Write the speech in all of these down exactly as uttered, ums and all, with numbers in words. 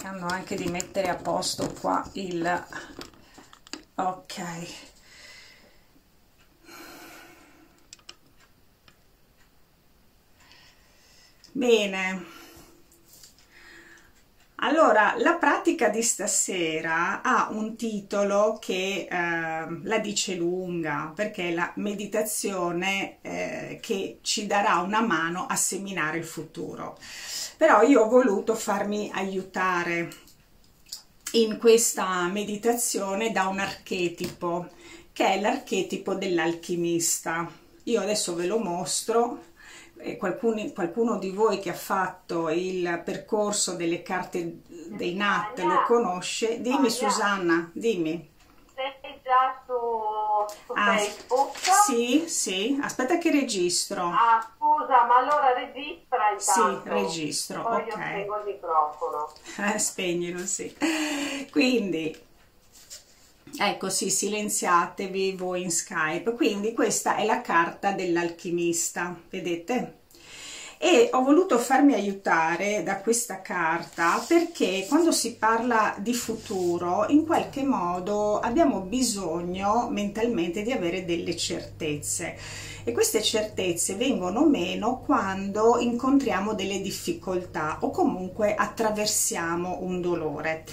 cercando anche di mettere a posto qua il... ok, bene. Allora, la pratica di stasera ha un titolo che eh, la dice lunga, perché è la meditazione eh, che ci darà una mano a seminare il futuro. Però io ho voluto farmi aiutare in questa meditazione da un archetipo, che è l'archetipo dell'alchimista. Io adesso ve lo mostro. Qualcuno, qualcuno di voi che ha fatto il percorso delle carte dei N A T lo conosce. Dimmi Susanna, dimmi. Sei già su, su ah, Facebook? Sì, sì, aspetta che registro. Ah scusa, ma allora registra intanto. Sì, registro, poi ok. Poi io spengo il microfono. Eh, spegnilo, sì. Quindi... ecco sì, silenziatevi voi in Skype. Quindi questa è la carta dell'alchimista, vedete? E ho voluto farmi aiutare da questa carta perché quando si parla di futuro, in qualche modo abbiamo bisogno mentalmente di avere delle certezze. E queste certezze vengono meno quando incontriamo delle difficoltà o comunque attraversiamo un dolore.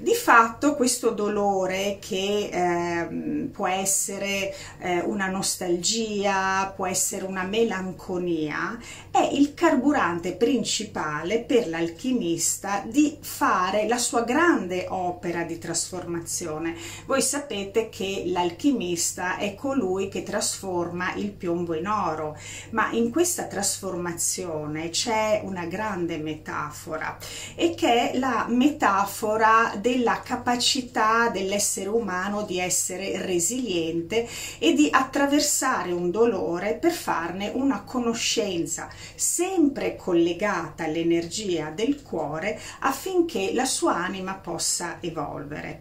Di fatto questo dolore, che eh, può essere eh, una nostalgia, può essere una melanconia, è il carburante principale per l'alchimista di fare la sua grande opera di trasformazione. Voi sapete che l'alchimista è colui che trasforma il piombo in oro, ma in questa trasformazione c'è una grande metafora, e che è la metafora del della capacità dell'essere umano di essere resiliente e di attraversare un dolore per farne una conoscenza, sempre collegata all'energia del cuore, affinché la sua anima possa evolvere.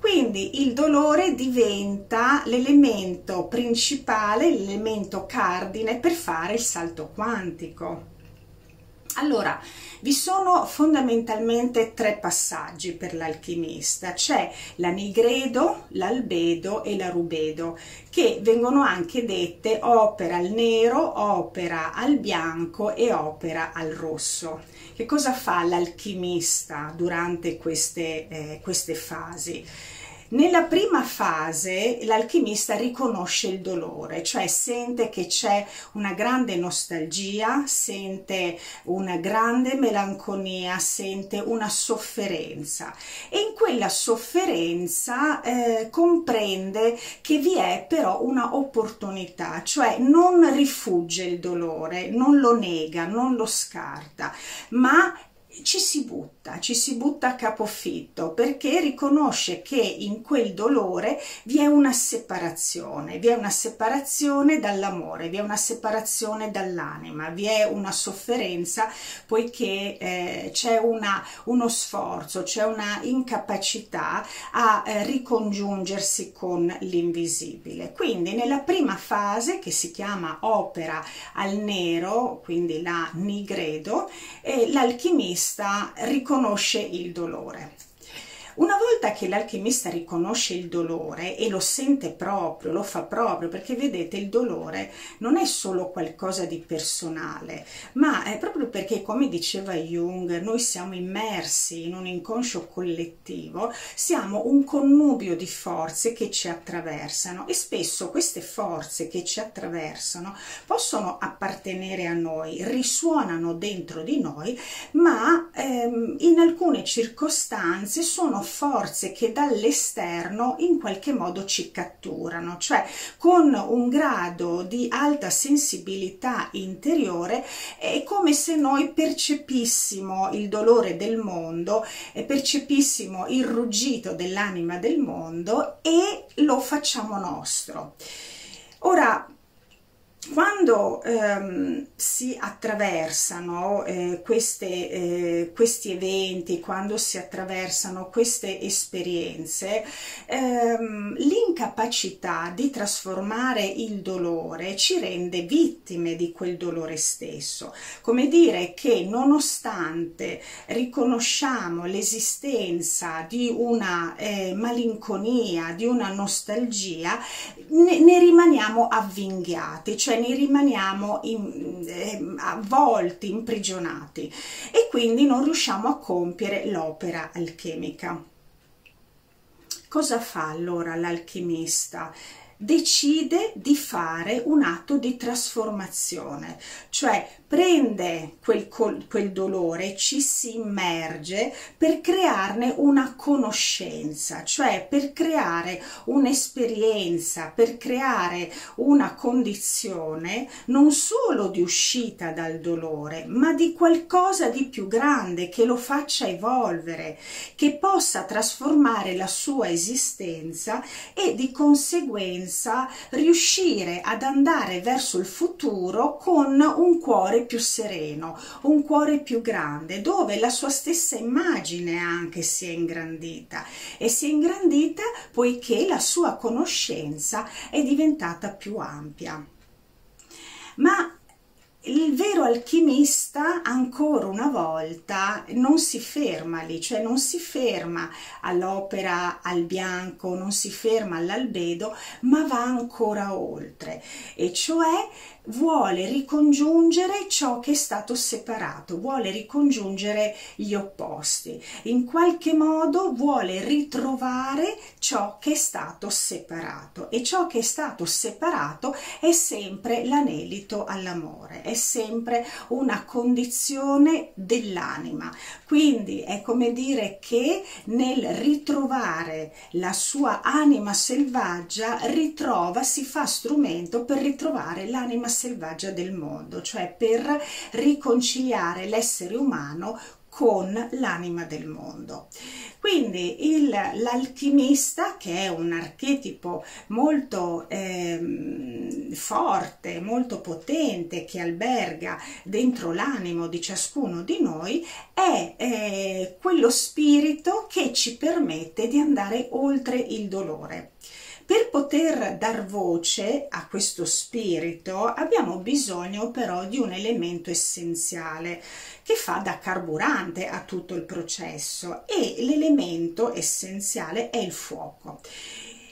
Quindi il dolore diventa l'elemento principale, l'elemento cardine per fare il salto quantico. Allora, vi sono fondamentalmente tre passaggi per l'alchimista. C'è l'anigredo, l'albedo e la rubedo, che vengono anche dette opera al nero, opera al bianco e opera al rosso. Che cosa fa l'alchimista durante queste, eh, queste fasi? Nella prima fase l'alchimista riconosce il dolore, cioè sente che c'è una grande nostalgia, sente una grande melanconia, sente una sofferenza, e in quella sofferenza eh, comprende che vi è però una opportunità, cioè non rifugge il dolore, non lo nega, non lo scarta, ma ci si butta, ci si butta a capofitto, perché riconosce che in quel dolore vi è una separazione, vi è una separazione dall'amore, vi è una separazione dall'anima, vi è una sofferenza, poiché eh, c'è uno sforzo, c'è una incapacità a eh, ricongiungersi con l'invisibile. Quindi nella prima fase, che si chiama opera al nero, quindi la nigredo, eh, l'alchimista riconosce il dolore. Una volta che l'alchimista riconosce il dolore e lo sente proprio, lo fa proprio, perché vedete il dolore non è solo qualcosa di personale, ma è proprio perché, come diceva Jung, noi siamo immersi in un inconscio collettivo, siamo un connubio di forze che ci attraversano, e spesso queste forze che ci attraversano possono appartenere a noi, risuonano dentro di noi, ma ehm, in alcune circostanze sono forze che dall'esterno in qualche modo ci catturano, cioè con un grado di alta sensibilità interiore è come se noi percepissimo il dolore del mondo, percepissimo il ruggito dell'anima del mondo e lo facciamo nostro. Ora, Quando ehm, si attraversano eh, queste, eh, questi eventi, quando si attraversano queste esperienze, ehm, l'incapacità di trasformare il dolore ci rende vittime di quel dolore stesso. Come dire che nonostante riconosciamo l'esistenza di una eh, malinconia, di una nostalgia, ne, ne rimaniamo avvinghiati, cioè ne rimaniamo in, eh, avvolti, imprigionati, e quindi non riusciamo a compiere l'opera alchemica. Cosa fa allora l'alchimista? Decide di fare un atto di trasformazione, cioè prende quel, quel dolore, ci si immerge per crearne una conoscenza, cioè per creare un'esperienza, per creare una condizione non solo di uscita dal dolore, ma di qualcosa di più grande che lo faccia evolvere, che possa trasformare la sua esistenza e di conseguenza riuscire ad andare verso il futuro con un cuore più sereno, un cuore più grande, dove la sua stessa immagine anche si è ingrandita, e si è ingrandita poiché la sua conoscenza è diventata più ampia. Ma il vero alchimista, ancora una volta, non si ferma lì, cioè non si ferma all'opera, al bianco, non si ferma all'albedo, ma va ancora oltre, e cioè vuole ricongiungere ciò che è stato separato, vuole ricongiungere gli opposti, in qualche modo vuole ritrovare ciò che è stato separato, e ciò che è stato separato è sempre l'anelito all'amore, è sempre una condizione dell'anima. Quindi è come dire che nel ritrovare la sua anima selvaggia ritrova, si fa strumento per ritrovare l'anima selvaggia del mondo, cioè per riconciliare l'essere umano con l'anima del mondo. Quindi l'alchimista, che è un archetipo molto eh, forte, molto potente, che alberga dentro l'animo di ciascuno di noi, è eh, quello spirito che ci permette di andare oltre il dolore. Per poter dar voce a questo spirito abbiamo bisogno però di un elemento essenziale che fa da carburante a tutto il processo, e l'elemento essenziale è il fuoco.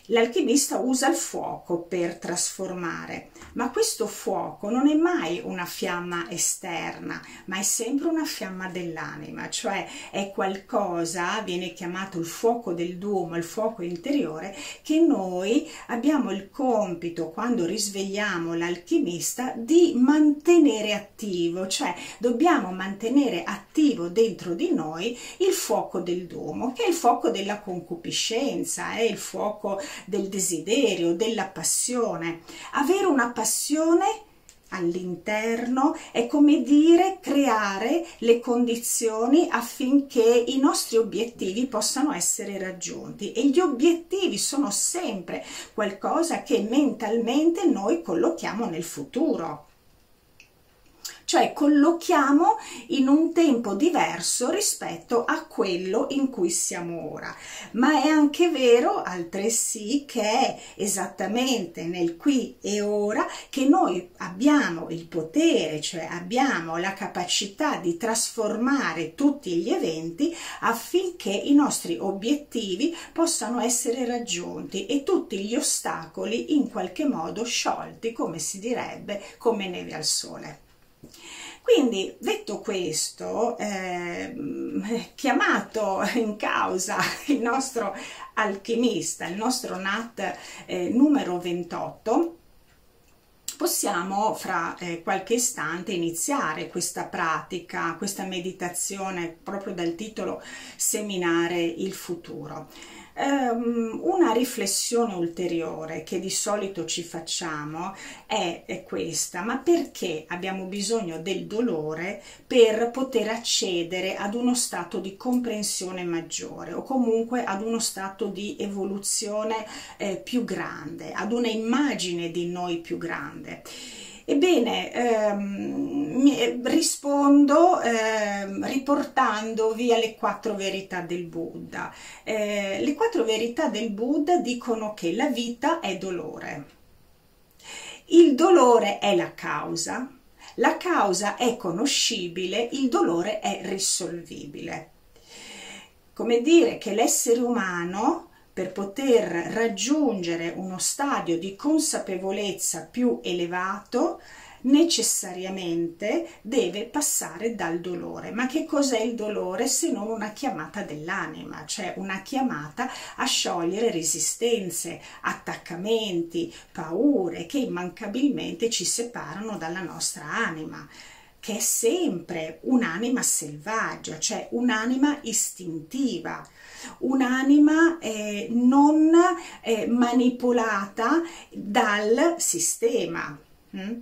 L'alchimista usa il fuoco per trasformare, ma questo fuoco non è mai una fiamma esterna, ma è sempre una fiamma dell'anima, cioè è qualcosa, viene chiamato il fuoco del Duomo, il fuoco interiore, che noi abbiamo il compito, quando risvegliamo l'alchimista, di mantenere attivo, cioè dobbiamo mantenere attivo dentro di noi il fuoco del Duomo, che è il fuoco della concupiscenza, è il fuoco del desiderio, della passione. Avere una passione all'interno è come dire creare le condizioni affinché i nostri obiettivi possano essere raggiunti, e gli obiettivi sono sempre qualcosa che mentalmente noi collochiamo nel futuro, cioè collochiamo in un tempo diverso rispetto a quello in cui siamo ora. Ma è anche vero altresì che è esattamente nel qui e ora che noi abbiamo il potere, cioè abbiamo la capacità di trasformare tutti gli eventi affinché i nostri obiettivi possano essere raggiunti e tutti gli ostacoli in qualche modo sciolti, come si direbbe, come neve al sole. Quindi, detto questo, eh, chiamato in causa il nostro alchimista, il nostro Nat eh, numero ventotto, possiamo fra eh, qualche istante iniziare questa pratica, questa meditazione, proprio dal titolo Seminare il futuro. Una riflessione ulteriore che di solito ci facciamo è questa: ma perché abbiamo bisogno del dolore per poter accedere ad uno stato di comprensione maggiore, o comunque ad uno stato di evoluzione eh, più grande, ad una immagine di noi più grande? Ebbene, ehm, mi rispondo ehm, riportandovi alle quattro verità del Buddha. Eh, le quattro verità del Buddha dicono che la vita è dolore, il dolore è la causa, la causa è conoscibile, il dolore è risolvibile. Come dire che l'essere umano, per poter raggiungere uno stadio di consapevolezza più elevato, necessariamente deve passare dal dolore. Ma che cos'è il dolore se non una chiamata dell'anima, cioè una chiamata a sciogliere resistenze, attaccamenti, paure che immancabilmente ci separano dalla nostra anima, che è sempre un'anima selvaggia, cioè un'anima istintiva, un'anima eh, non eh, manipolata dal sistema. Mm?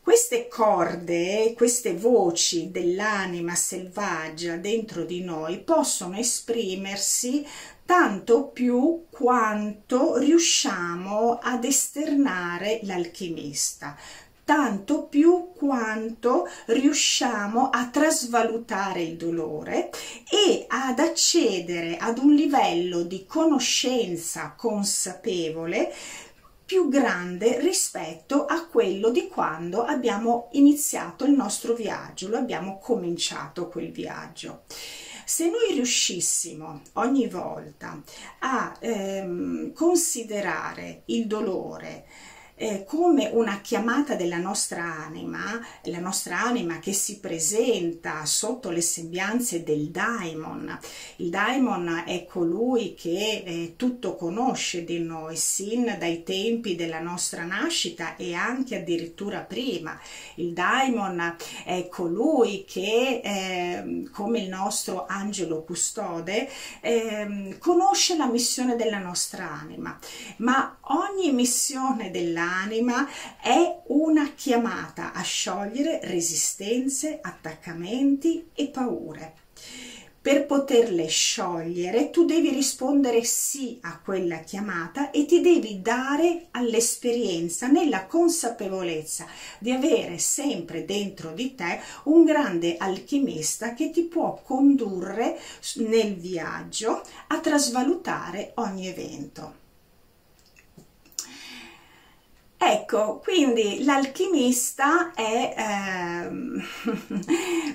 Queste corde, queste voci dell'anima selvaggia dentro di noi possono esprimersi tanto più quanto riusciamo ad esternare l'alchimista, tanto più quanto riusciamo a trasvalutare il dolore e ad accedere ad un livello di conoscenza consapevole più grande rispetto a quello di quando abbiamo iniziato il nostro viaggio, lo abbiamo cominciato quel viaggio. Se noi riuscissimo ogni volta a ehm, considerare il dolore Eh, come una chiamata della nostra anima, la nostra anima che si presenta sotto le sembianze del daimon. Il daimon è colui che eh, tutto conosce di noi, sin dai tempi della nostra nascita e anche addirittura prima. Il daimon è colui che, eh, come il nostro angelo custode, eh, conosce la missione della nostra anima, ma ogni missione dell'anima L'anima è una chiamata a sciogliere resistenze, attaccamenti e paure. Per poterle sciogliere tu devi rispondere sì a quella chiamata e ti devi dare all'esperienza nella consapevolezza di avere sempre dentro di te un grande alchimista che ti può condurre nel viaggio a trasvalutare ogni evento. Ecco, quindi l'alchimista è ehm,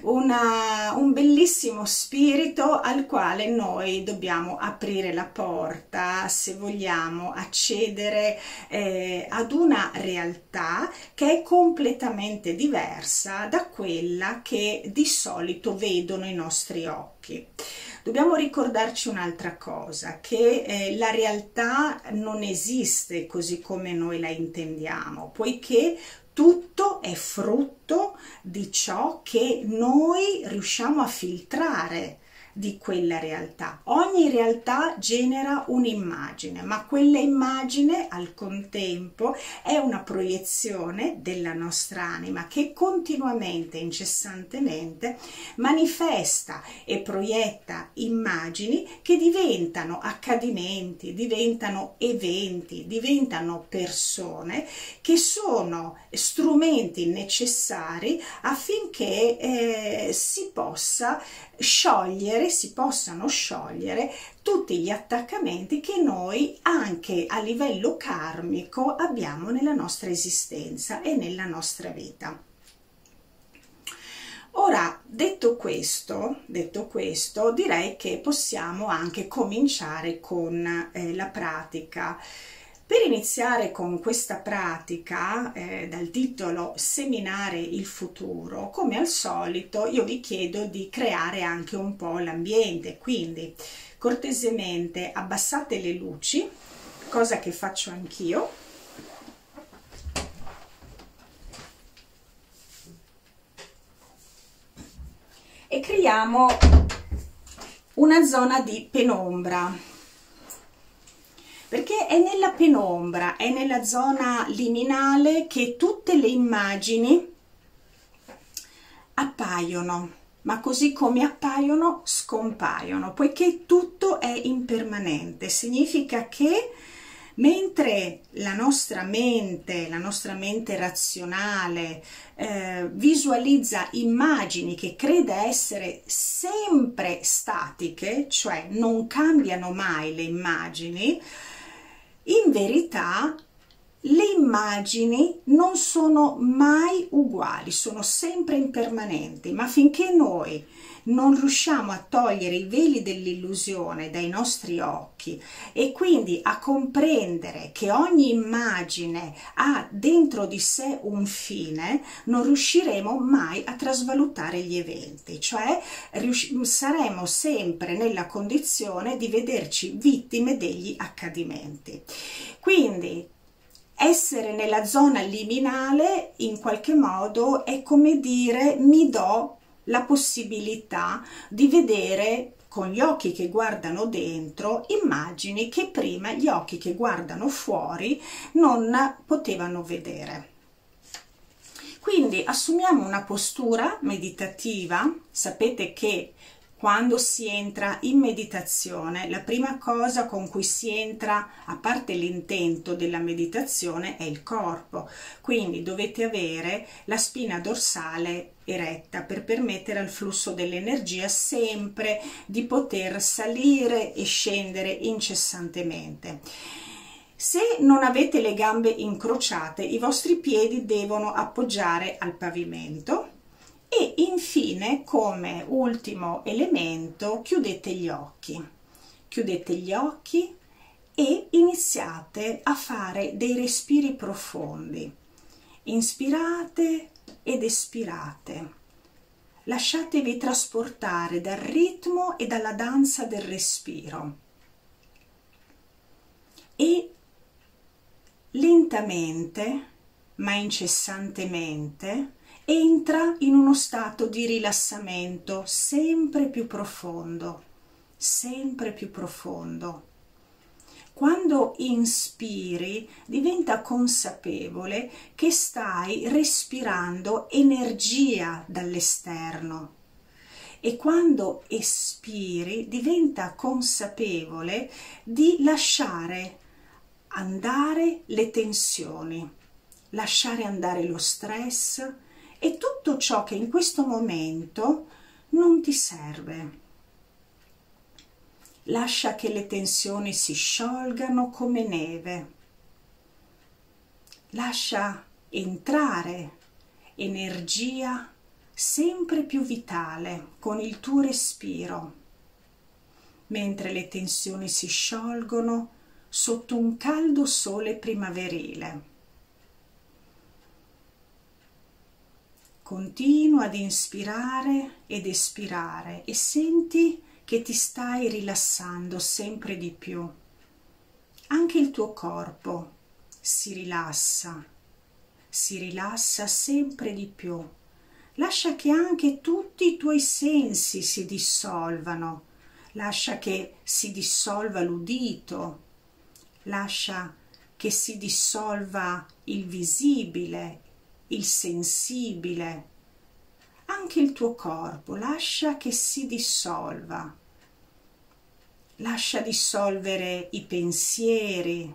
una, un bellissimo spirito al quale noi dobbiamo aprire la porta se vogliamo accedere eh, ad una realtà che è completamente diversa da quella che di solito vedono i nostri occhi. Dobbiamo ricordarci un'altra cosa, che eh, la realtà non esiste così come noi la intendiamo, poiché tutto è frutto di ciò che noi riusciamo a filtrare di quella realtà. Ogni realtà genera un'immagine, ma quella immagine al contempo è una proiezione della nostra anima che continuamente, incessantemente manifesta e proietta immagini che diventano accadimenti, diventano eventi, diventano persone che sono strumenti necessari affinché eh, si possa sciogliere si possano sciogliere tutti gli attaccamenti che noi anche a livello karmico abbiamo nella nostra esistenza e nella nostra vita. Ora, detto questo, detto questo direi che possiamo anche cominciare con eh, la pratica. Per iniziare con questa pratica eh, dal titolo Seminare il futuro, come al solito io vi chiedo di creare anche un po' l'ambiente, quindi cortesemente abbassate le luci, cosa che faccio anch'io, e creiamo una zona di penombra. Perché è nella penombra, è nella zona liminale che tutte le immagini appaiono, ma così come appaiono scompaiono, poiché tutto è impermanente. Significa che Mentre la nostra mente, la nostra mente razionale, eh, visualizza immagini che crede essere sempre statiche, cioè non cambiano mai le immagini, in verità le immagini non sono mai uguali, sono sempre impermanenti, ma finché noi non riusciamo a togliere i veli dell'illusione dai nostri occhi e quindi a comprendere che ogni immagine ha dentro di sé un fine, non riusciremo mai a trasvalutare gli eventi, cioè saremo sempre nella condizione di vederci vittime degli accadimenti. Quindi essere nella zona liminale in qualche modo è come dire: mi do la possibilità di vedere con gli occhi che guardano dentro immagini che prima gli occhi che guardano fuori non potevano vedere. Quindi assumiamo una postura meditativa. Sapete che quando si entra in meditazione, la prima cosa con cui si entra, a parte l'intento della meditazione, è il corpo. Quindi dovete avere la spina dorsale eretta per permettere al flusso dell'energia sempre di poter salire e scendere incessantemente. Se non avete le gambe incrociate, i vostri piedi devono appoggiare al pavimento. E infine, come ultimo elemento, chiudete gli occhi. Chiudete gli occhi e iniziate a fare dei respiri profondi. Inspirate ed espirate. Lasciatevi trasportare dal ritmo e dalla danza del respiro. E lentamente, ma incessantemente, entra in uno stato di rilassamento sempre più profondo, sempre più profondo. Quando inspiri, diventa consapevole che stai respirando energia dall'esterno, e quando espiri diventa consapevole di lasciare andare le tensioni, lasciare andare lo stress e tutto ciò che in questo momento non ti serve. Lascia che le tensioni si sciolgano come neve. Lascia entrare energia sempre più vitale con il tuo respiro, mentre le tensioni si sciolgono sotto un caldo sole primaverile. Continua ad inspirare ed espirare e senti che ti stai rilassando sempre di più. Anche il tuo corpo si rilassa, si rilassa sempre di più. Lascia che anche tutti i tuoi sensi si dissolvano, lascia che si dissolva l'udito, lascia che si dissolva il visibile, il sensibile. Anche il tuo corpo lascia che si dissolva, lascia dissolvere i pensieri,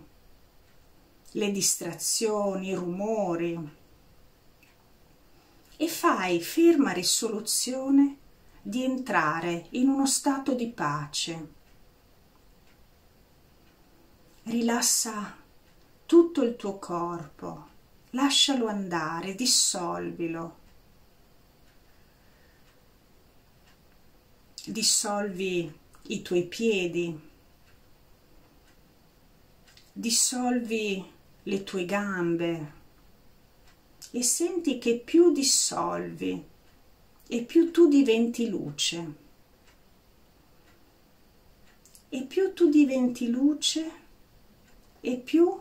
le distrazioni, i rumori, e fai ferma risoluzione di entrare in uno stato di pace. Rilassa tutto il tuo corpo. Lascialo andare, dissolvilo. Dissolvi i tuoi piedi, dissolvi le tue gambe e senti che più dissolvi e più tu diventi luce. E più tu diventi luce e più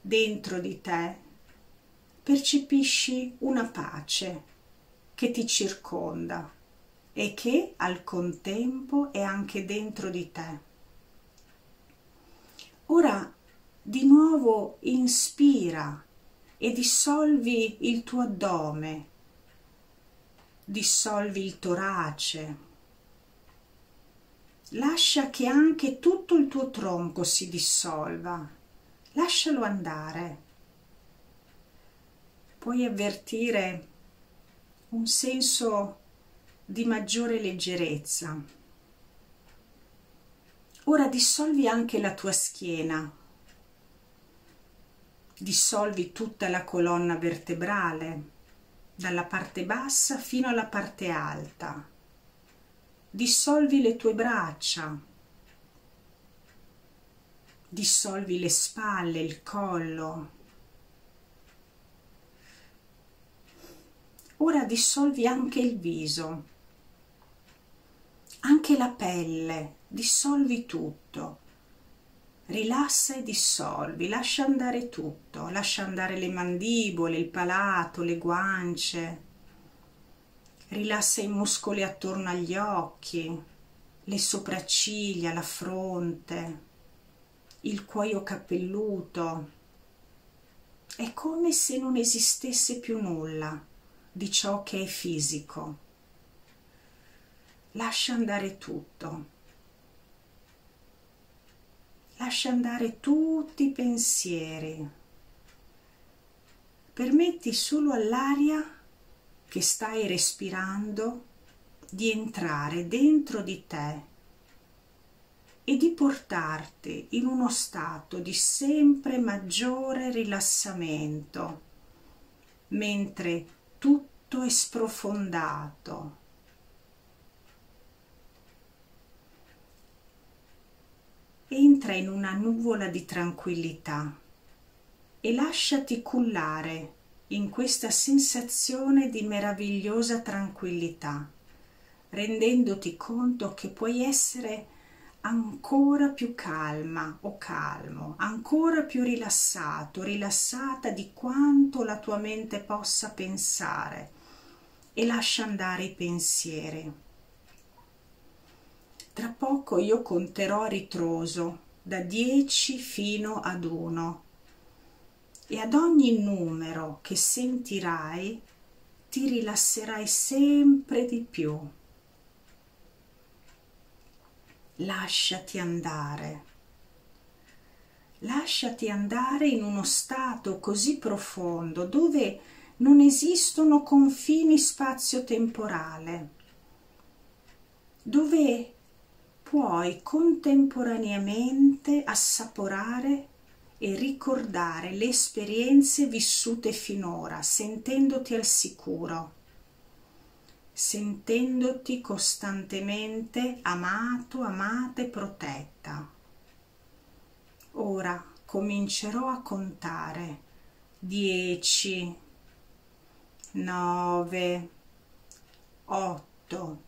dentro di te percepisci una pace che ti circonda e che al contempo è anche dentro di te. Ora di nuovo inspira e dissolvi il tuo addome, dissolvi il torace, lascia che anche tutto il tuo tronco si dissolva, lascialo andare. Puoi avvertire un senso di maggiore leggerezza. Ora dissolvi anche la tua schiena, dissolvi tutta la colonna vertebrale, dalla parte bassa fino alla parte alta. Dissolvi le tue braccia, dissolvi le spalle, il collo. Ora dissolvi anche il viso, anche la pelle, dissolvi tutto. Rilassa e dissolvi, lascia andare tutto, lascia andare le mandibole, il palato, le guance. Rilassa i muscoli attorno agli occhi, le sopracciglia, la fronte, il cuoio capelluto. È come se non esistesse più nulla di ciò che è fisico. Lascia andare tutto. Lascia andare tutti i pensieri. Permetti solo all'aria che stai respirando di entrare dentro di te e di portarti in uno stato di sempre maggiore rilassamento, mentre tutto è sprofondato. Entra in una nuvola di tranquillità e lasciati cullare in questa sensazione di meravigliosa tranquillità, rendendoti conto che puoi essere ancora più calma o calmo, ancora più rilassato, rilassata di quanto la tua mente possa pensare, e lascia andare i pensieri. Tra poco io conterò a ritroso da dieci fino ad uno. E ad ogni numero che sentirai ti rilasserai sempre di più. Lasciati andare. Lasciati andare in uno stato così profondo dove non esistono confini spazio-temporale, dove puoi contemporaneamente assaporare e ricordare le esperienze vissute finora, sentendoti al sicuro, sentendoti costantemente amato, amata e protetta. Ora comincerò a contare dieci, nove, otto.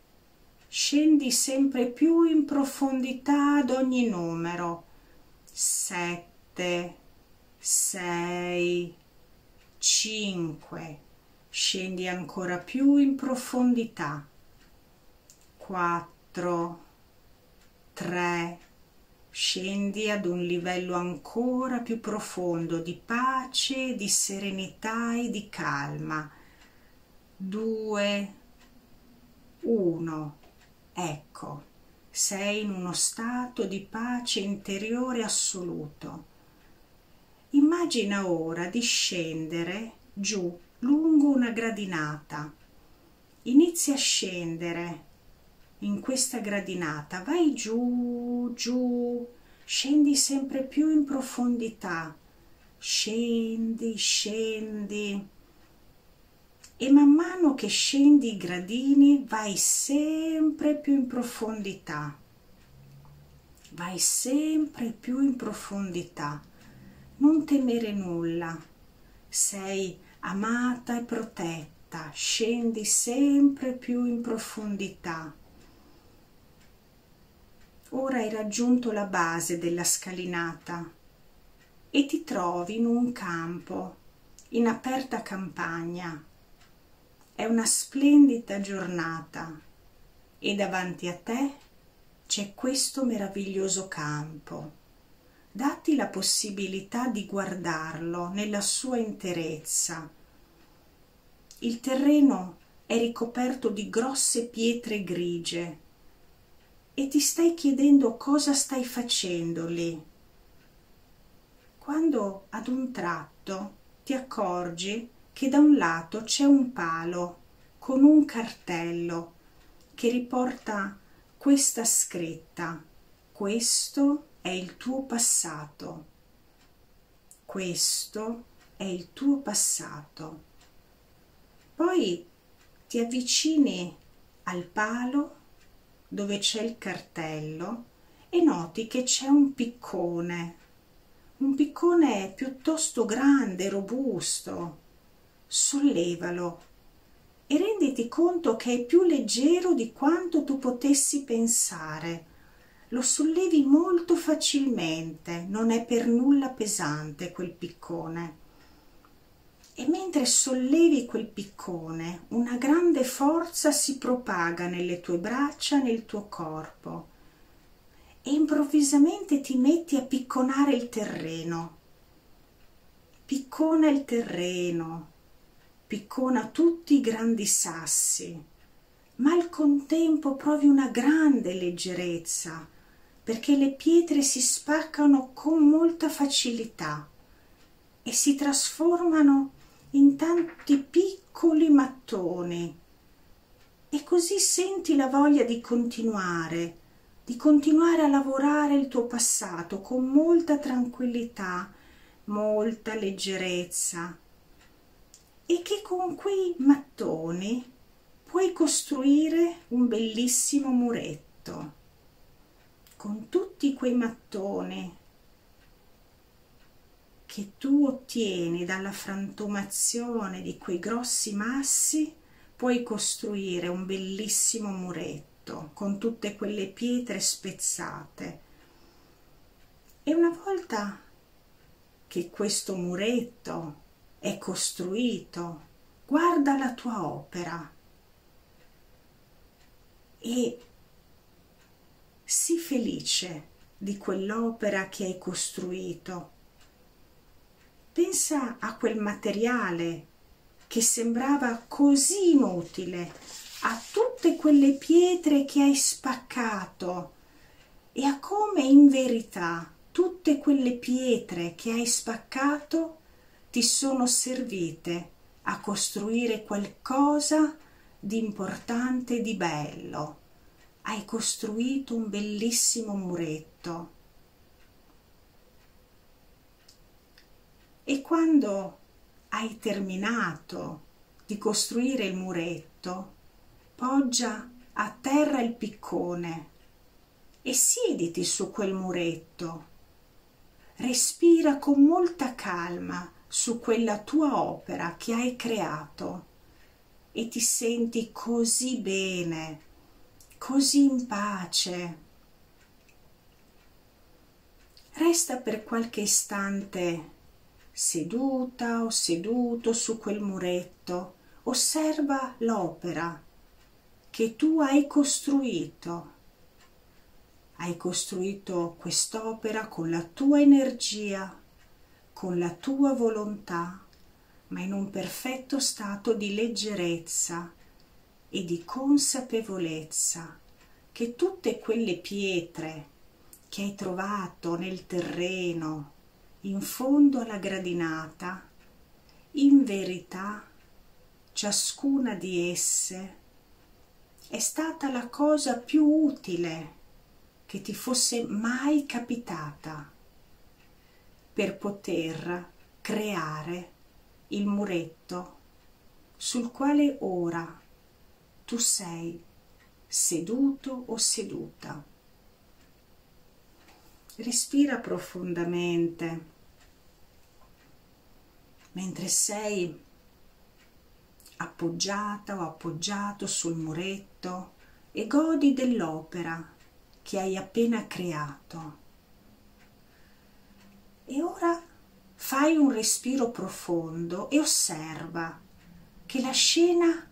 Scendi sempre più in profondità ad ogni numero. sette, sei, cinque, scendi ancora più in profondità, quattro, tre, scendi ad un livello ancora più profondo di pace, di serenità e di calma, due, uno, ecco, sei in uno stato di pace interiore assoluto. Immagina ora di scendere giù lungo una gradinata. Inizia a scendere in questa gradinata, vai giù, giù, scendi sempre più in profondità, scendi, scendi e man mano che scendi i gradini vai sempre più in profondità, vai sempre più in profondità. Non temere nulla, sei amata e protetta, scendi sempre più in profondità. Ora hai raggiunto la base della scalinata e ti trovi in un campo, in aperta campagna. È una splendida giornata e davanti a te c'è questo meraviglioso campo. Datti la possibilità di guardarlo nella sua interezza. Il terreno è ricoperto di grosse pietre grigie e ti stai chiedendo cosa stai facendo lì. quando ad un tratto ti accorgi che da un lato c'è un palo con un cartello che riporta questa scritta: questo è il tuo passato, questo è il tuo passato. Poi ti avvicini al palo dove c'è il cartello e noti che c'è un piccone, un piccone piuttosto grande, robusto. Sollevalo e renditi conto che è più leggero di quanto tu potessi pensare. Lo sollevi molto facilmente, non è per nulla pesante quel piccone. E mentre sollevi quel piccone, una grande forza si propaga nelle tue braccia, nel tuo corpo, e improvvisamente ti metti a picconare il terreno. Piccona il terreno, piccona tutti i grandi sassi, ma al contempo provi una grande leggerezza, perché le pietre si spaccano con molta facilità e si trasformano in tanti piccoli mattoni, e così senti la voglia di continuare, di continuare a lavorare il tuo passato con molta tranquillità, molta leggerezza, e che con quei mattoni puoi costruire un bellissimo muretto. Con tutti quei mattoni che tu ottieni dalla frantumazione di quei grossi massi, puoi costruire un bellissimo muretto con tutte quelle pietre spezzate. E una volta che questo muretto è costruito, guarda la tua opera e sii felice di quell'opera che hai costruito. Pensa a quel materiale che sembrava così inutile, a tutte quelle pietre che hai spaccato e a come in verità tutte quelle pietre che hai spaccato ti sono servite a costruire qualcosa di importante e di bello. Hai costruito un bellissimo muretto. E quando hai terminato di costruire il muretto, poggia a terra il piccone e siediti su quel muretto. Respira con molta calma su quella tua opera che hai creato e ti senti così bene, così in pace. Resta per qualche istante seduta o seduto su quel muretto, osserva l'opera che tu hai costruito. Hai costruito quest'opera con la tua energia, con la tua volontà, ma in un perfetto stato di leggerezza e di consapevolezza che tutte quelle pietre che hai trovato nel terreno, in fondo alla gradinata, in verità ciascuna di esse è stata la cosa più utile che ti fosse mai capitata per poter creare il muretto sul quale ora tu sei seduto o seduta. Respira profondamente. Mentre sei appoggiata o appoggiato sul muretto e godi dell'opera che hai appena creato. E ora fai un respiro profondo e osserva che la scena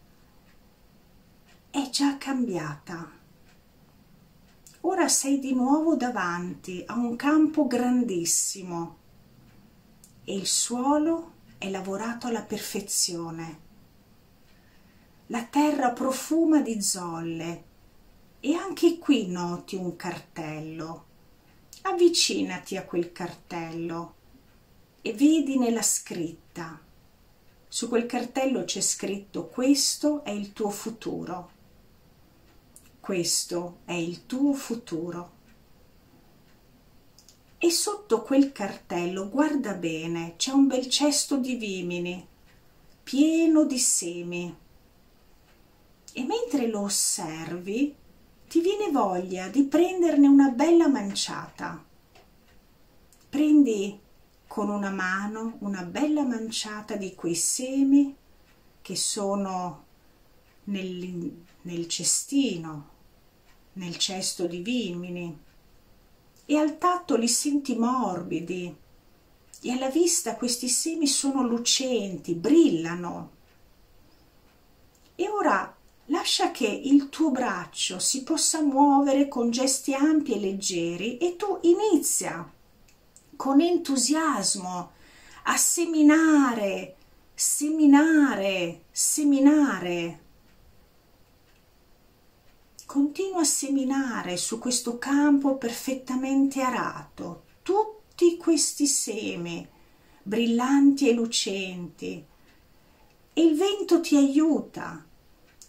è già cambiata. Ora sei di nuovo davanti a un campo grandissimo e il suolo è lavorato alla perfezione. La terra profuma di zolle e anche qui noti un cartello. Avvicinati a quel cartello e vedi nella scritta, su quel cartello c'è scritto: questo è il tuo futuro, questo è il tuo futuro. E sotto quel cartello, guarda bene, c'è un bel cesto di vimini pieno di semi, e mentre lo osservi ti viene voglia di prenderne una bella manciata. Prendi con una mano una bella manciata di quei semi che sono nel, nel cestino, nel cesto di vimini, e al tatto li senti morbidi, e alla vista questi semi sono lucenti, brillano. E ora lascia che il tuo braccio si possa muovere con gesti ampi e leggeri, e tu inizia con entusiasmo a seminare, seminare, seminare. Continua a seminare su questo campo perfettamente arato tutti questi semi brillanti e lucenti, e il vento ti aiuta.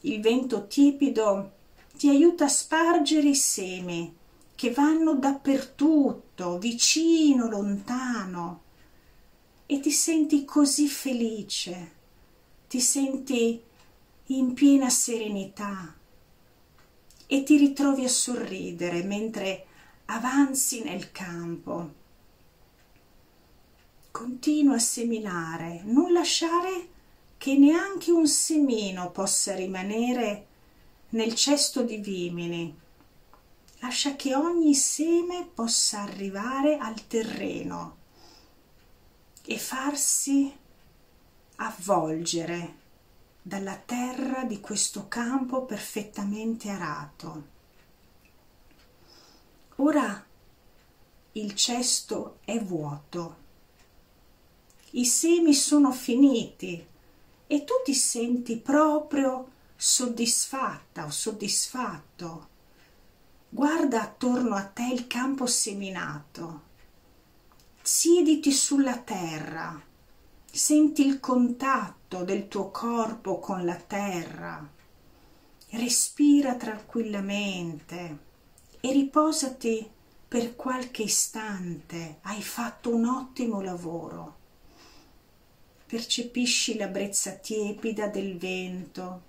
Il vento tiepido ti aiuta a spargere i semi che vanno dappertutto, vicino, lontano, e ti senti così felice, ti senti in piena serenità e ti ritrovi a sorridere mentre avanzi nel campo. Continua a seminare, non lasciare che neanche un semino possa rimanere nel cesto di vimini. Lascia che ogni seme possa arrivare al terreno e farsi avvolgere dalla terra di questo campo perfettamente arato. Ora il cesto è vuoto, i semi sono finiti, e tu ti senti proprio soddisfatta o soddisfatto. Guarda attorno a te il campo seminato. Siediti sulla terra. Senti il contatto del tuo corpo con la terra. Respira tranquillamente e riposati per qualche istante. Hai fatto un ottimo lavoro. Percepisci la brezza tiepida del vento,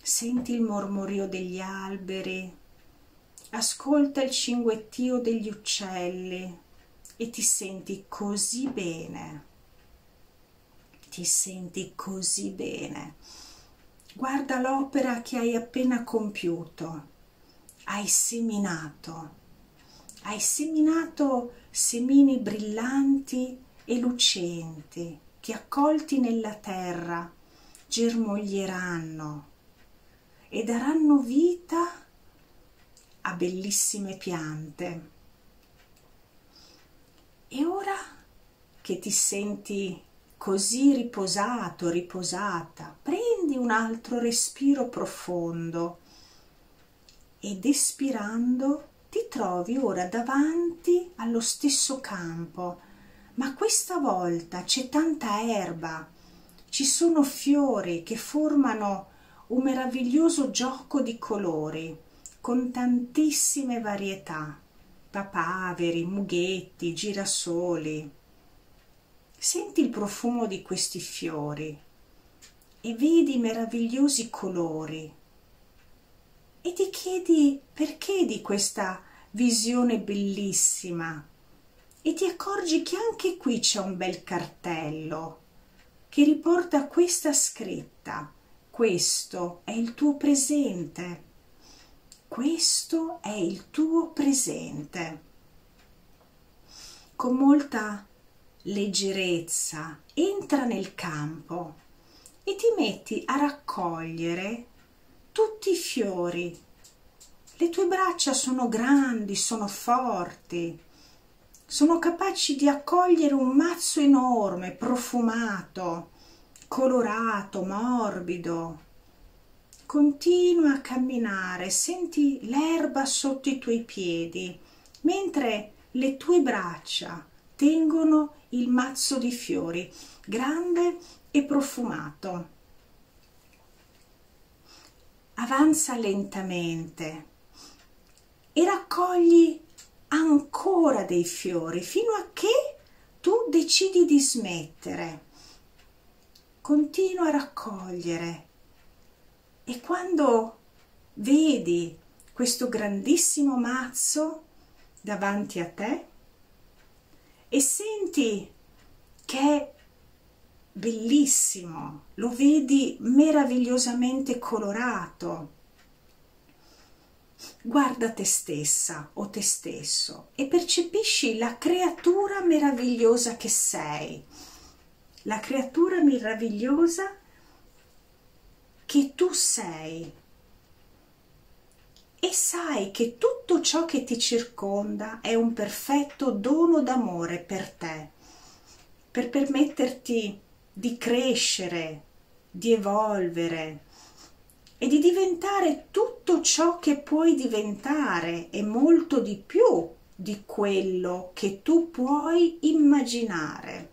senti il mormorio degli alberi, ascolta il cinguettio degli uccelli e ti senti così bene. Ti senti così bene. Guarda l'opera che hai appena compiuto. Hai seminato. Hai seminato semini brillanti e lucenti, che accolti nella terra germoglieranno e daranno vita a bellissime piante. E ora che ti senti così riposato, riposata, prendi un altro respiro profondo ed espirando ti trovi ora davanti allo stesso campo. Ma questa volta c'è tanta erba, ci sono fiori che formano un meraviglioso gioco di colori con tantissime varietà, papaveri, mughetti, girasoli. Senti il profumo di questi fiori e vedi i meravigliosi colori e ti chiedi perché di questa visione bellissima. E ti accorgi che anche qui c'è un bel cartello che riporta questa scritta: questo è il tuo presente, questo è il tuo presente. Con molta leggerezza entra nel campo e ti metti a raccogliere tutti i fiori. Le tue braccia sono grandi, sono forti, sono capaci di accogliere un mazzo enorme, profumato, colorato, morbido. Continua a camminare, senti l'erba sotto i tuoi piedi, mentre le tue braccia tengono il mazzo di fiori, grande e profumato. Avanza lentamente e raccogli ancora dei fiori fino a che tu decidi di smettere. Continua a raccogliere e quando vedi questo grandissimo mazzo davanti a te e senti che è bellissimo, lo vedi meravigliosamente colorato, guarda te stessa o te stesso e percepisci la creatura meravigliosa che sei, la creatura meravigliosa che tu sei, e sai che tutto ciò che ti circonda è un perfetto dono d'amore per te, per permetterti di crescere, di evolvere e di diventare tutto ciò che puoi diventare e molto di più di quello che tu puoi immaginare.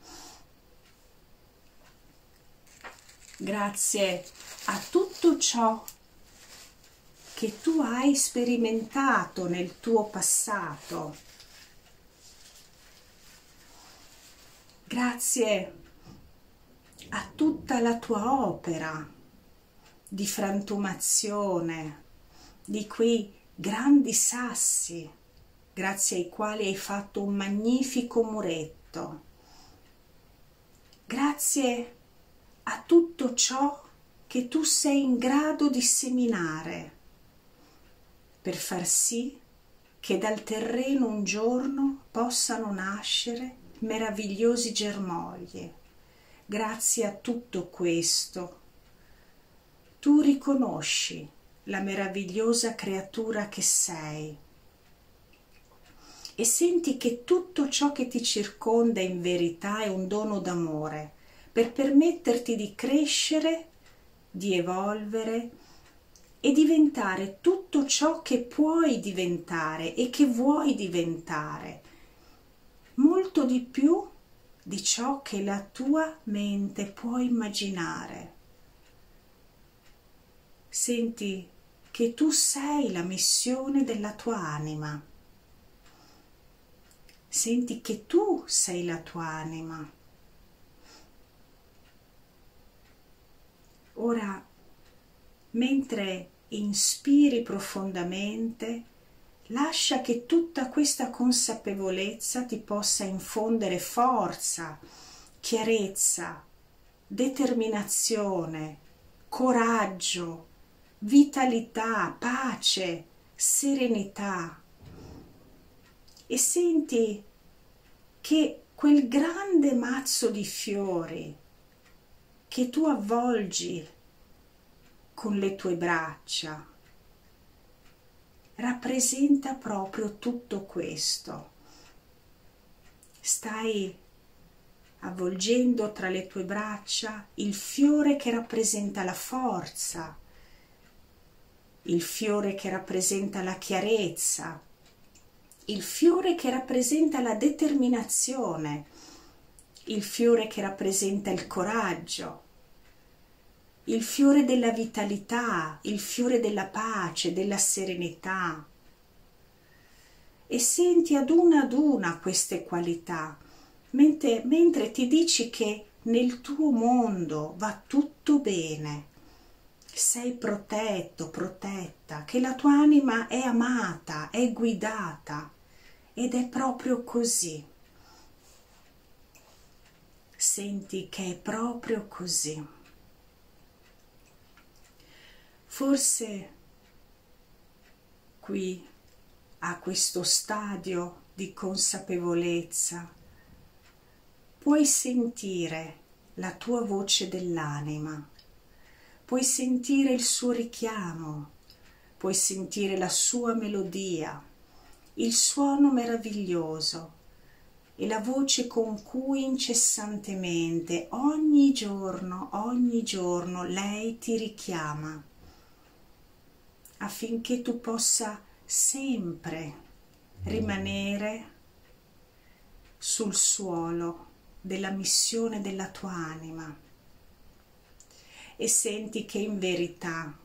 Grazie a tutto ciò che tu hai sperimentato nel tuo passato. Grazie a tutta la tua opera di frantumazione, di quei grandi sassi, grazie ai quali hai fatto un magnifico muretto. Grazie a tutto ciò che tu sei in grado di seminare per far sì che dal terreno un giorno possano nascere meravigliosi germogli. Grazie a tutto questo tu riconosci la meravigliosa creatura che sei e senti che tutto ciò che ti circonda in verità è un dono d'amore per permetterti di crescere, di evolvere e diventare tutto ciò che puoi diventare e che vuoi diventare, molto di più di ciò che la tua mente può immaginare. Senti che tu sei la missione della tua anima. Senti che tu sei la tua anima. Ora, mentre inspiri profondamente, lascia che tutta questa consapevolezza ti possa infondere forza, chiarezza, determinazione, coraggio, vitalità, pace, serenità. E senti che quel grande mazzo di fiori che tu avvolgi con le tue braccia rappresenta proprio tutto questo. Stai avvolgendo tra le tue braccia il fiore che rappresenta la forza, il fiore che rappresenta la chiarezza, il fiore che rappresenta la determinazione, il fiore che rappresenta il coraggio, il fiore della vitalità, il fiore della pace, della serenità. E senti ad una ad una queste qualità, mentre, mentre ti dici che nel tuo mondo va tutto bene, sei protetto, protetta, che la tua anima è amata, è guidata, ed è proprio così. Senti che è proprio così. Forse qui, a questo stadio di consapevolezza, puoi sentire la tua voce dell'anima, puoi sentire il suo richiamo, puoi sentire la sua melodia, il suono meraviglioso, e la voce con cui incessantemente, ogni giorno, ogni giorno, lei ti richiama, affinché tu possa sempre rimanere sul suolo della missione della tua anima e senti che in verità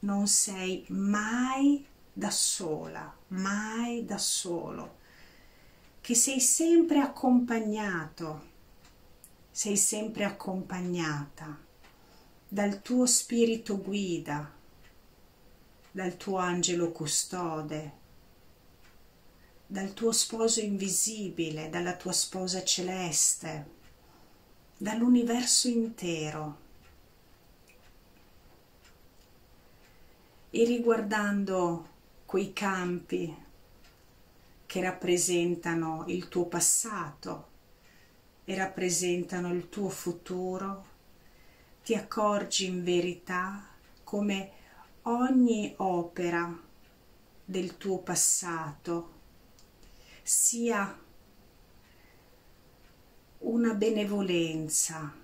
non sei mai da sola, mai da solo, che sei sempre accompagnato, sei sempre accompagnata dal tuo spirito guida, dal tuo angelo custode, dal tuo sposo invisibile, dalla tua sposa celeste, dall'universo intero. E riguardando quei campi che rappresentano il tuo passato e rappresentano il tuo futuro, ti accorgi in verità come ogni opera del tuo passato sia una benevolenza,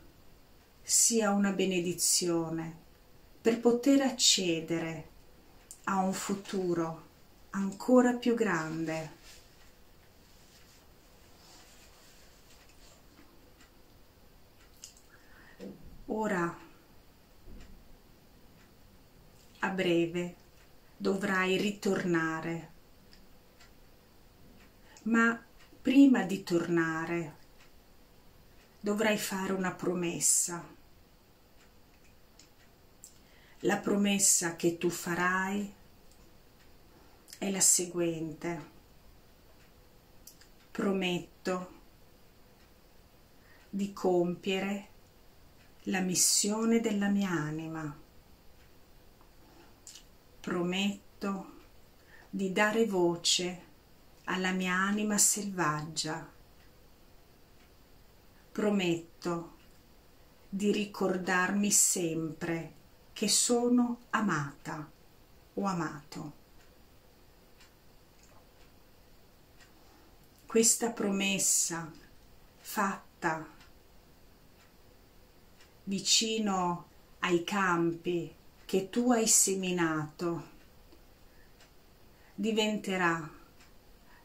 sia una benedizione per poter accedere a un futuro ancora più grande. Ora, a breve, dovrai ritornare, ma prima di tornare dovrai fare una promessa. La promessa che tu farai è la seguente: prometto di compiere la missione della mia anima, prometto di dare voce alla mia anima selvaggia, prometto di ricordarmi sempre che sono amata o amato. Questa promessa fatta vicino ai campi che tu hai seminato diventerà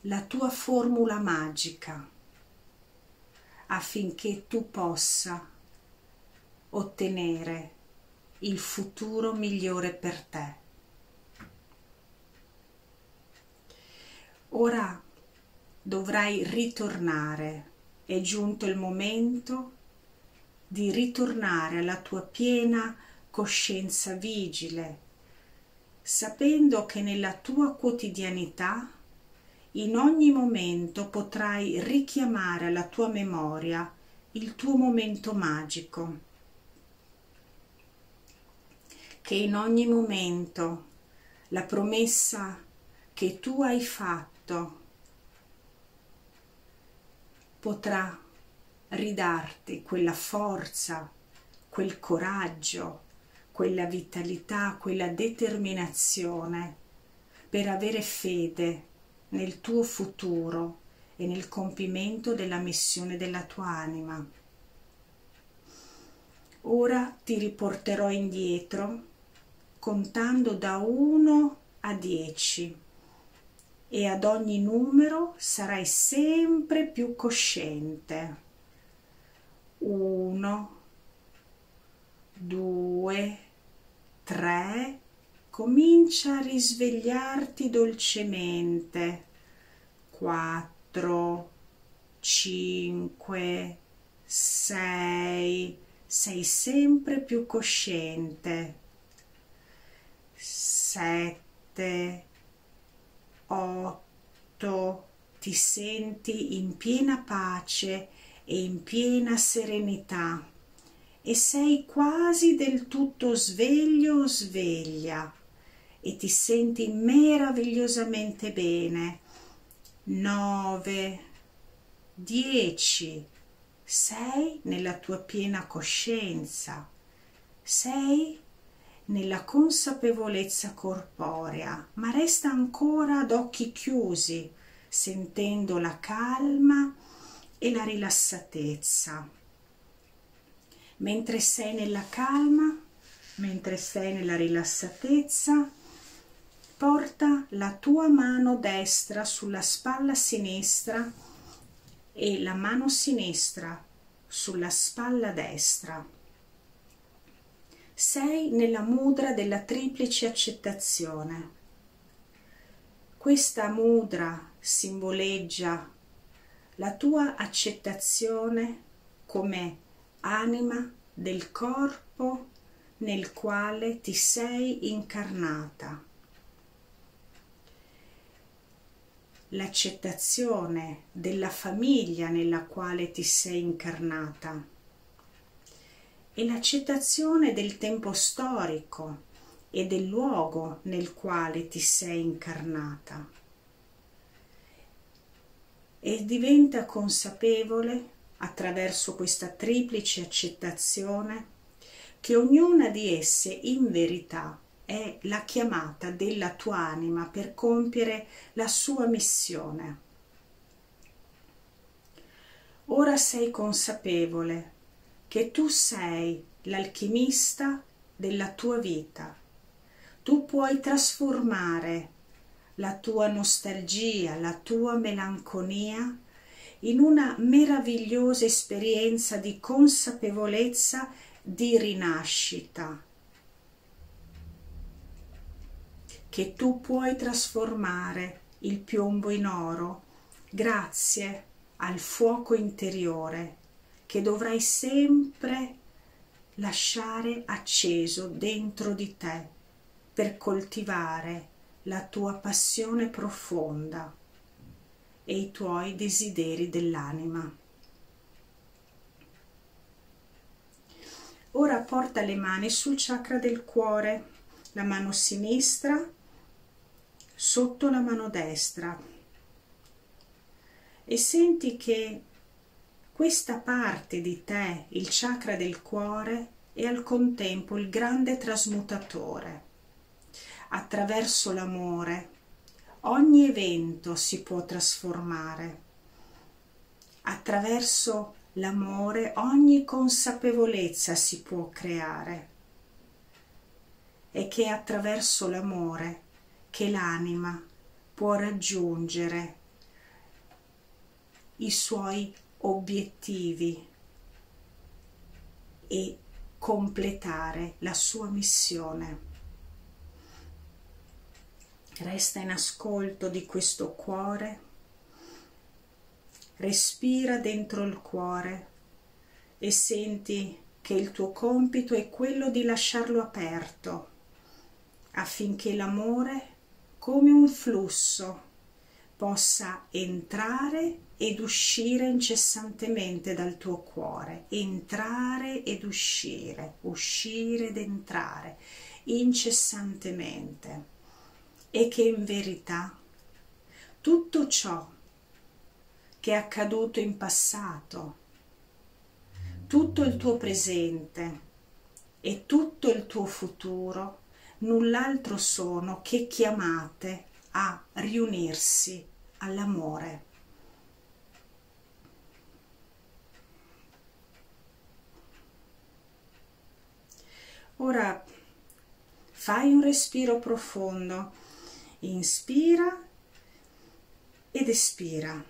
la tua formula magica affinché tu possa ottenere il futuro migliore per te. Ora dovrai ritornare, è giunto il momento di ritornare alla tua piena coscienza vigile, sapendo che nella tua quotidianità in ogni momento potrai richiamare alla tua memoria il tuo momento magico, che in ogni momento la promessa che tu hai fatto potrà ridarti quella forza, quel coraggio, quella vitalità, quella determinazione per avere fede nel tuo futuro e nel compimento della missione della tua anima. Ora ti riporterò indietro contando da uno a dieci e ad ogni numero sarai sempre più cosciente. uno, due, tre. Comincia a risvegliarti dolcemente. quattro, cinque, sei. Sei sempre più cosciente. sette, otto. Ti senti in piena pace e in piena serenità e sei quasi del tutto sveglio o sveglia. E ti senti meravigliosamente bene. nove, dieci, sei nella tua piena coscienza, sei nella consapevolezza corporea, ma resta ancora ad occhi chiusi, sentendo la calma e la rilassatezza. Mentre sei nella calma, mentre sei nella rilassatezza, porta la tua mano destra sulla spalla sinistra e la mano sinistra sulla spalla destra. Sei nella mudra della triplice accettazione. Questa mudra simboleggia la tua accettazione come anima del corpo nel quale ti sei incarnata. L'accettazione della famiglia nella quale ti sei incarnata e l'accettazione del tempo storico e del luogo nel quale ti sei incarnata, e diventa consapevole attraverso questa triplice accettazione che ognuna di esse in verità è la chiamata della tua anima per compiere la sua missione. Ora sei consapevole che tu sei l'alchimista della tua vita. Tu puoi trasformare la tua nostalgia, la tua melanconia in una meravigliosa esperienza di consapevolezza, di rinascita, che tu puoi trasformare il piombo in oro grazie al fuoco interiore che dovrai sempre lasciare acceso dentro di te per coltivare la tua passione profonda e i tuoi desideri dell'anima. Ora porta le mani sul chakra del cuore, la mano sinistra sotto la mano destra, e senti che questa parte di te, il chakra del cuore, è al contempo il grande trasmutatore. Attraverso l'amore ogni evento si può trasformare. Attraverso l'amore ogni consapevolezza si può creare. E che è attraverso l'amore che l'anima può raggiungere i suoi obiettivi e completare la sua missione. Resta in ascolto di questo cuore, respira dentro il cuore e senti che il tuo compito è quello di lasciarlo aperto affinché l'amore, come un flusso, possa entrare ed uscire incessantemente dal tuo cuore, entrare ed uscire, uscire ed entrare incessantemente. E che in verità tutto ciò che è accaduto in passato, tutto il tuo presente e tutto il tuo futuro null'altro sono che chiamate a riunirsi all'amore. Ora fai un respiro profondo. Inspira ed espira.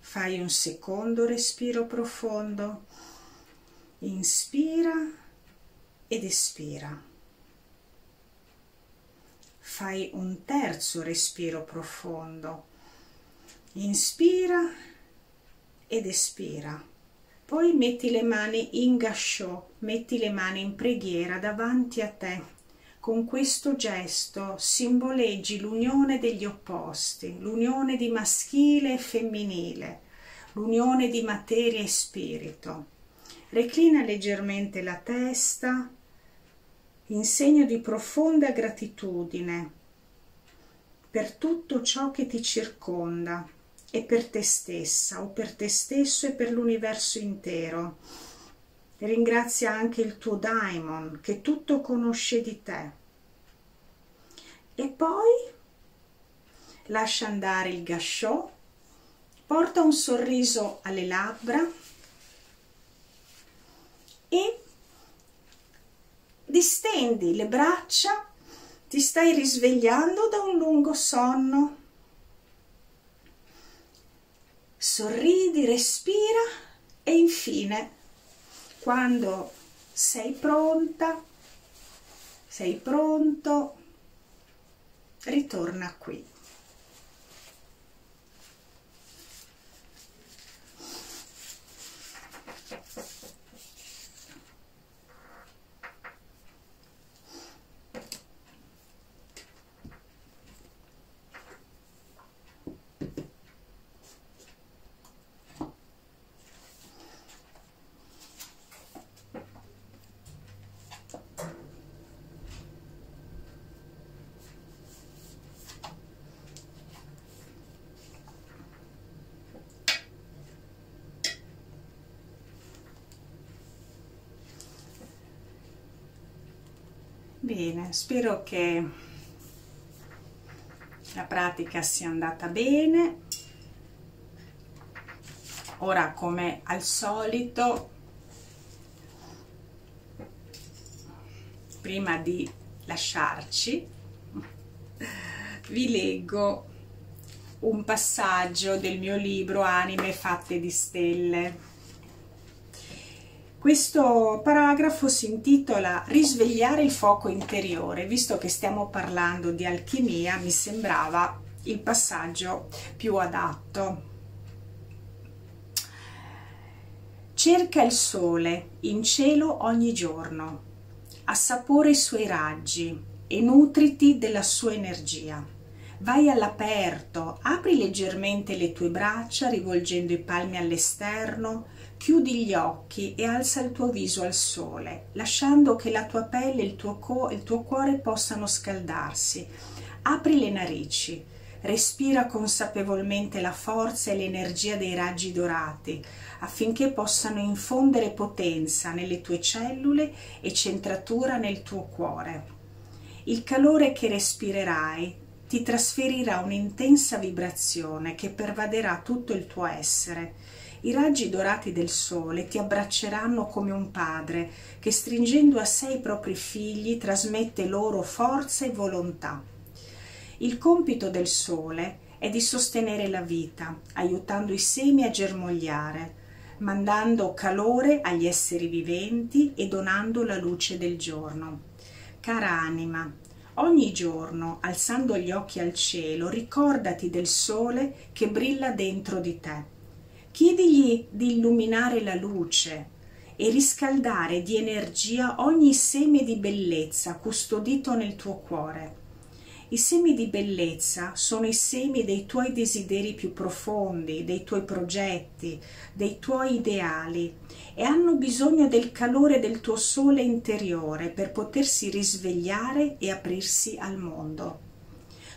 Fai un secondo respiro profondo. Inspira ed espira. Fai un terzo respiro profondo. Inspira ed espira. Poi metti le mani in gashō, metti le mani in preghiera davanti a te. Con questo gesto simboleggi l'unione degli opposti, l'unione di maschile e femminile, l'unione di materia e spirito. Reclina leggermente la testa in segno di profonda gratitudine per tutto ciò che ti circonda e per te stessa o per te stesso e per l'universo intero. Ringrazia anche il tuo daimon che tutto conosce di te. E poi lascia andare il gashō, porta un sorriso alle labbra e distendi le braccia. Ti stai risvegliando da un lungo sonno. sorridi, respira e infine, quando sei pronta, sei pronto, ritorna qui. Bene, spero che la pratica sia andata bene. Ora, come al solito, prima di lasciarci, vi leggo un passaggio del mio libro Anime fatte di stelle. Questo paragrafo si intitola Risvegliare il fuoco interiore. Visto che stiamo parlando di alchimia, mi sembrava il passaggio più adatto. Cerca il sole in cielo ogni giorno, assapora i suoi raggi e nutriti della sua energia. Vai all'aperto, apri leggermente le tue braccia rivolgendo i palmi all'esterno, chiudi gli occhi e alza il tuo viso al sole, lasciando che la tua pelle e il tuo, co- il tuo cuore possano scaldarsi. Apri le narici, respira consapevolmente la forza e l'energia dei raggi dorati, affinché possano infondere potenza nelle tue cellule e centratura nel tuo cuore. Il calore che respirerai ti trasferirà un'intensa vibrazione che pervaderà tutto il tuo essere. I raggi dorati del sole ti abbracceranno come un padre che, stringendo a sé i propri figli, trasmette loro forza e volontà. Il compito del sole è di sostenere la vita, aiutando i semi a germogliare, mandando calore agli esseri viventi e donando la luce del giorno. Cara anima, ogni giorno, alzando gli occhi al cielo, ricordati del sole che brilla dentro di te. Chiedigli di illuminare la luce e riscaldare di energia ogni seme di bellezza custodito nel tuo cuore. I semi di bellezza sono i semi dei tuoi desideri più profondi, dei tuoi progetti, dei tuoi ideali, e hanno bisogno del calore del tuo sole interiore per potersi risvegliare e aprirsi al mondo.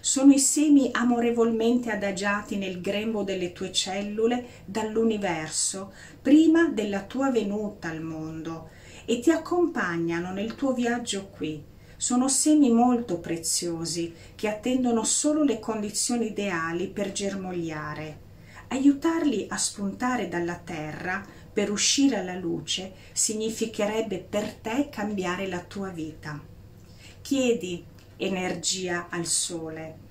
Sono i semi amorevolmente adagiati nel grembo delle tue cellule dall'universo prima della tua venuta al mondo e ti accompagnano nel tuo viaggio qui. Sono semi molto preziosi che attendono solo le condizioni ideali per germogliare. Aiutarli a spuntare dalla terra per uscire alla luce significherebbe per te cambiare la tua vita. Chiedi energia al sole.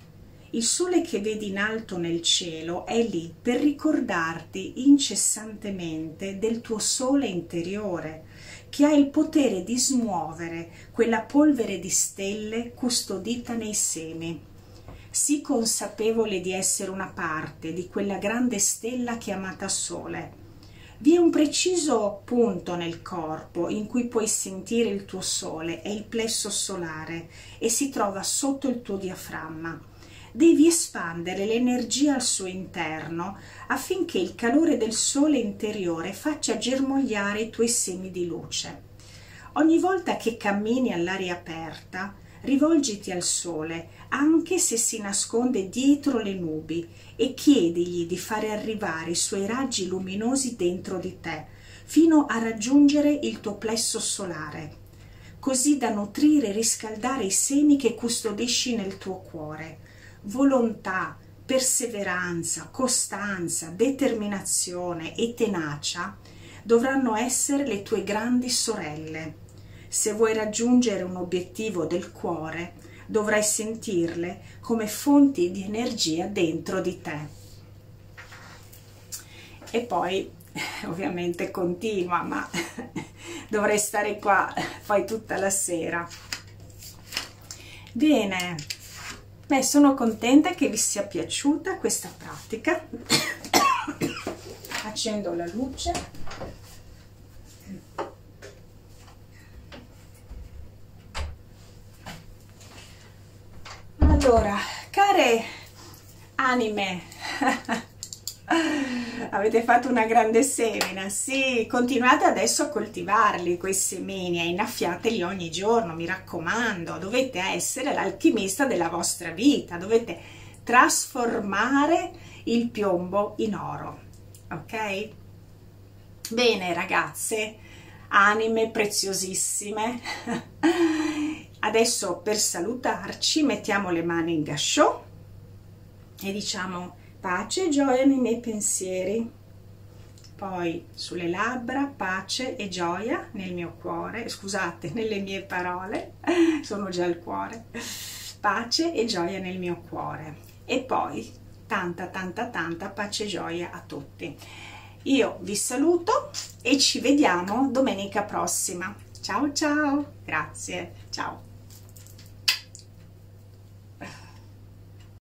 Il sole che vedi in alto nel cielo è lì per ricordarti incessantemente del tuo sole interiore, che ha il potere di smuovere quella polvere di stelle custodita nei semi. Sii consapevole di essere una parte di quella grande stella chiamata sole. Vi è un preciso punto nel corpo in cui puoi sentire il tuo sole, è il plesso solare, e si trova sotto il tuo diaframma. Devi espandere l'energia al suo interno affinché il calore del sole interiore faccia germogliare i tuoi semi di luce. Ogni volta che cammini all'aria aperta, rivolgiti al sole, anche se si nasconde dietro le nubi, e chiedigli di fare arrivare i suoi raggi luminosi dentro di te, fino a raggiungere il tuo plesso solare, così da nutrire e riscaldare i semi che custodisci nel tuo cuore. Volontà, perseveranza, costanza, determinazione e tenacia dovranno essere le tue grandi sorelle. Se vuoi raggiungere un obiettivo del cuore, dovrai sentirle come fonti di energia dentro di te. e poi ovviamente continua, ma dovrei stare qua poi tutta la sera. Bene, beh, sono contenta che vi sia piaciuta questa pratica. Accendo la luce. Allora, care anime, avete fatto una grande semina, sì, continuate adesso a coltivarli quei semini e innaffiateli ogni giorno, mi raccomando, dovete essere l'alchimista della vostra vita, dovete trasformare il piombo in oro, ok? Bene ragazze, anime preziosissime, adesso per salutarci mettiamo le mani in gashō e diciamo pace e gioia nei miei pensieri, poi sulle labbra pace e gioia nel mio cuore, scusate, nelle mie parole, sono già al cuore, pace e gioia nel mio cuore, e poi tanta tanta tanta pace e gioia a tutti. Io vi saluto e ci vediamo domenica prossima. Ciao ciao, grazie, ciao.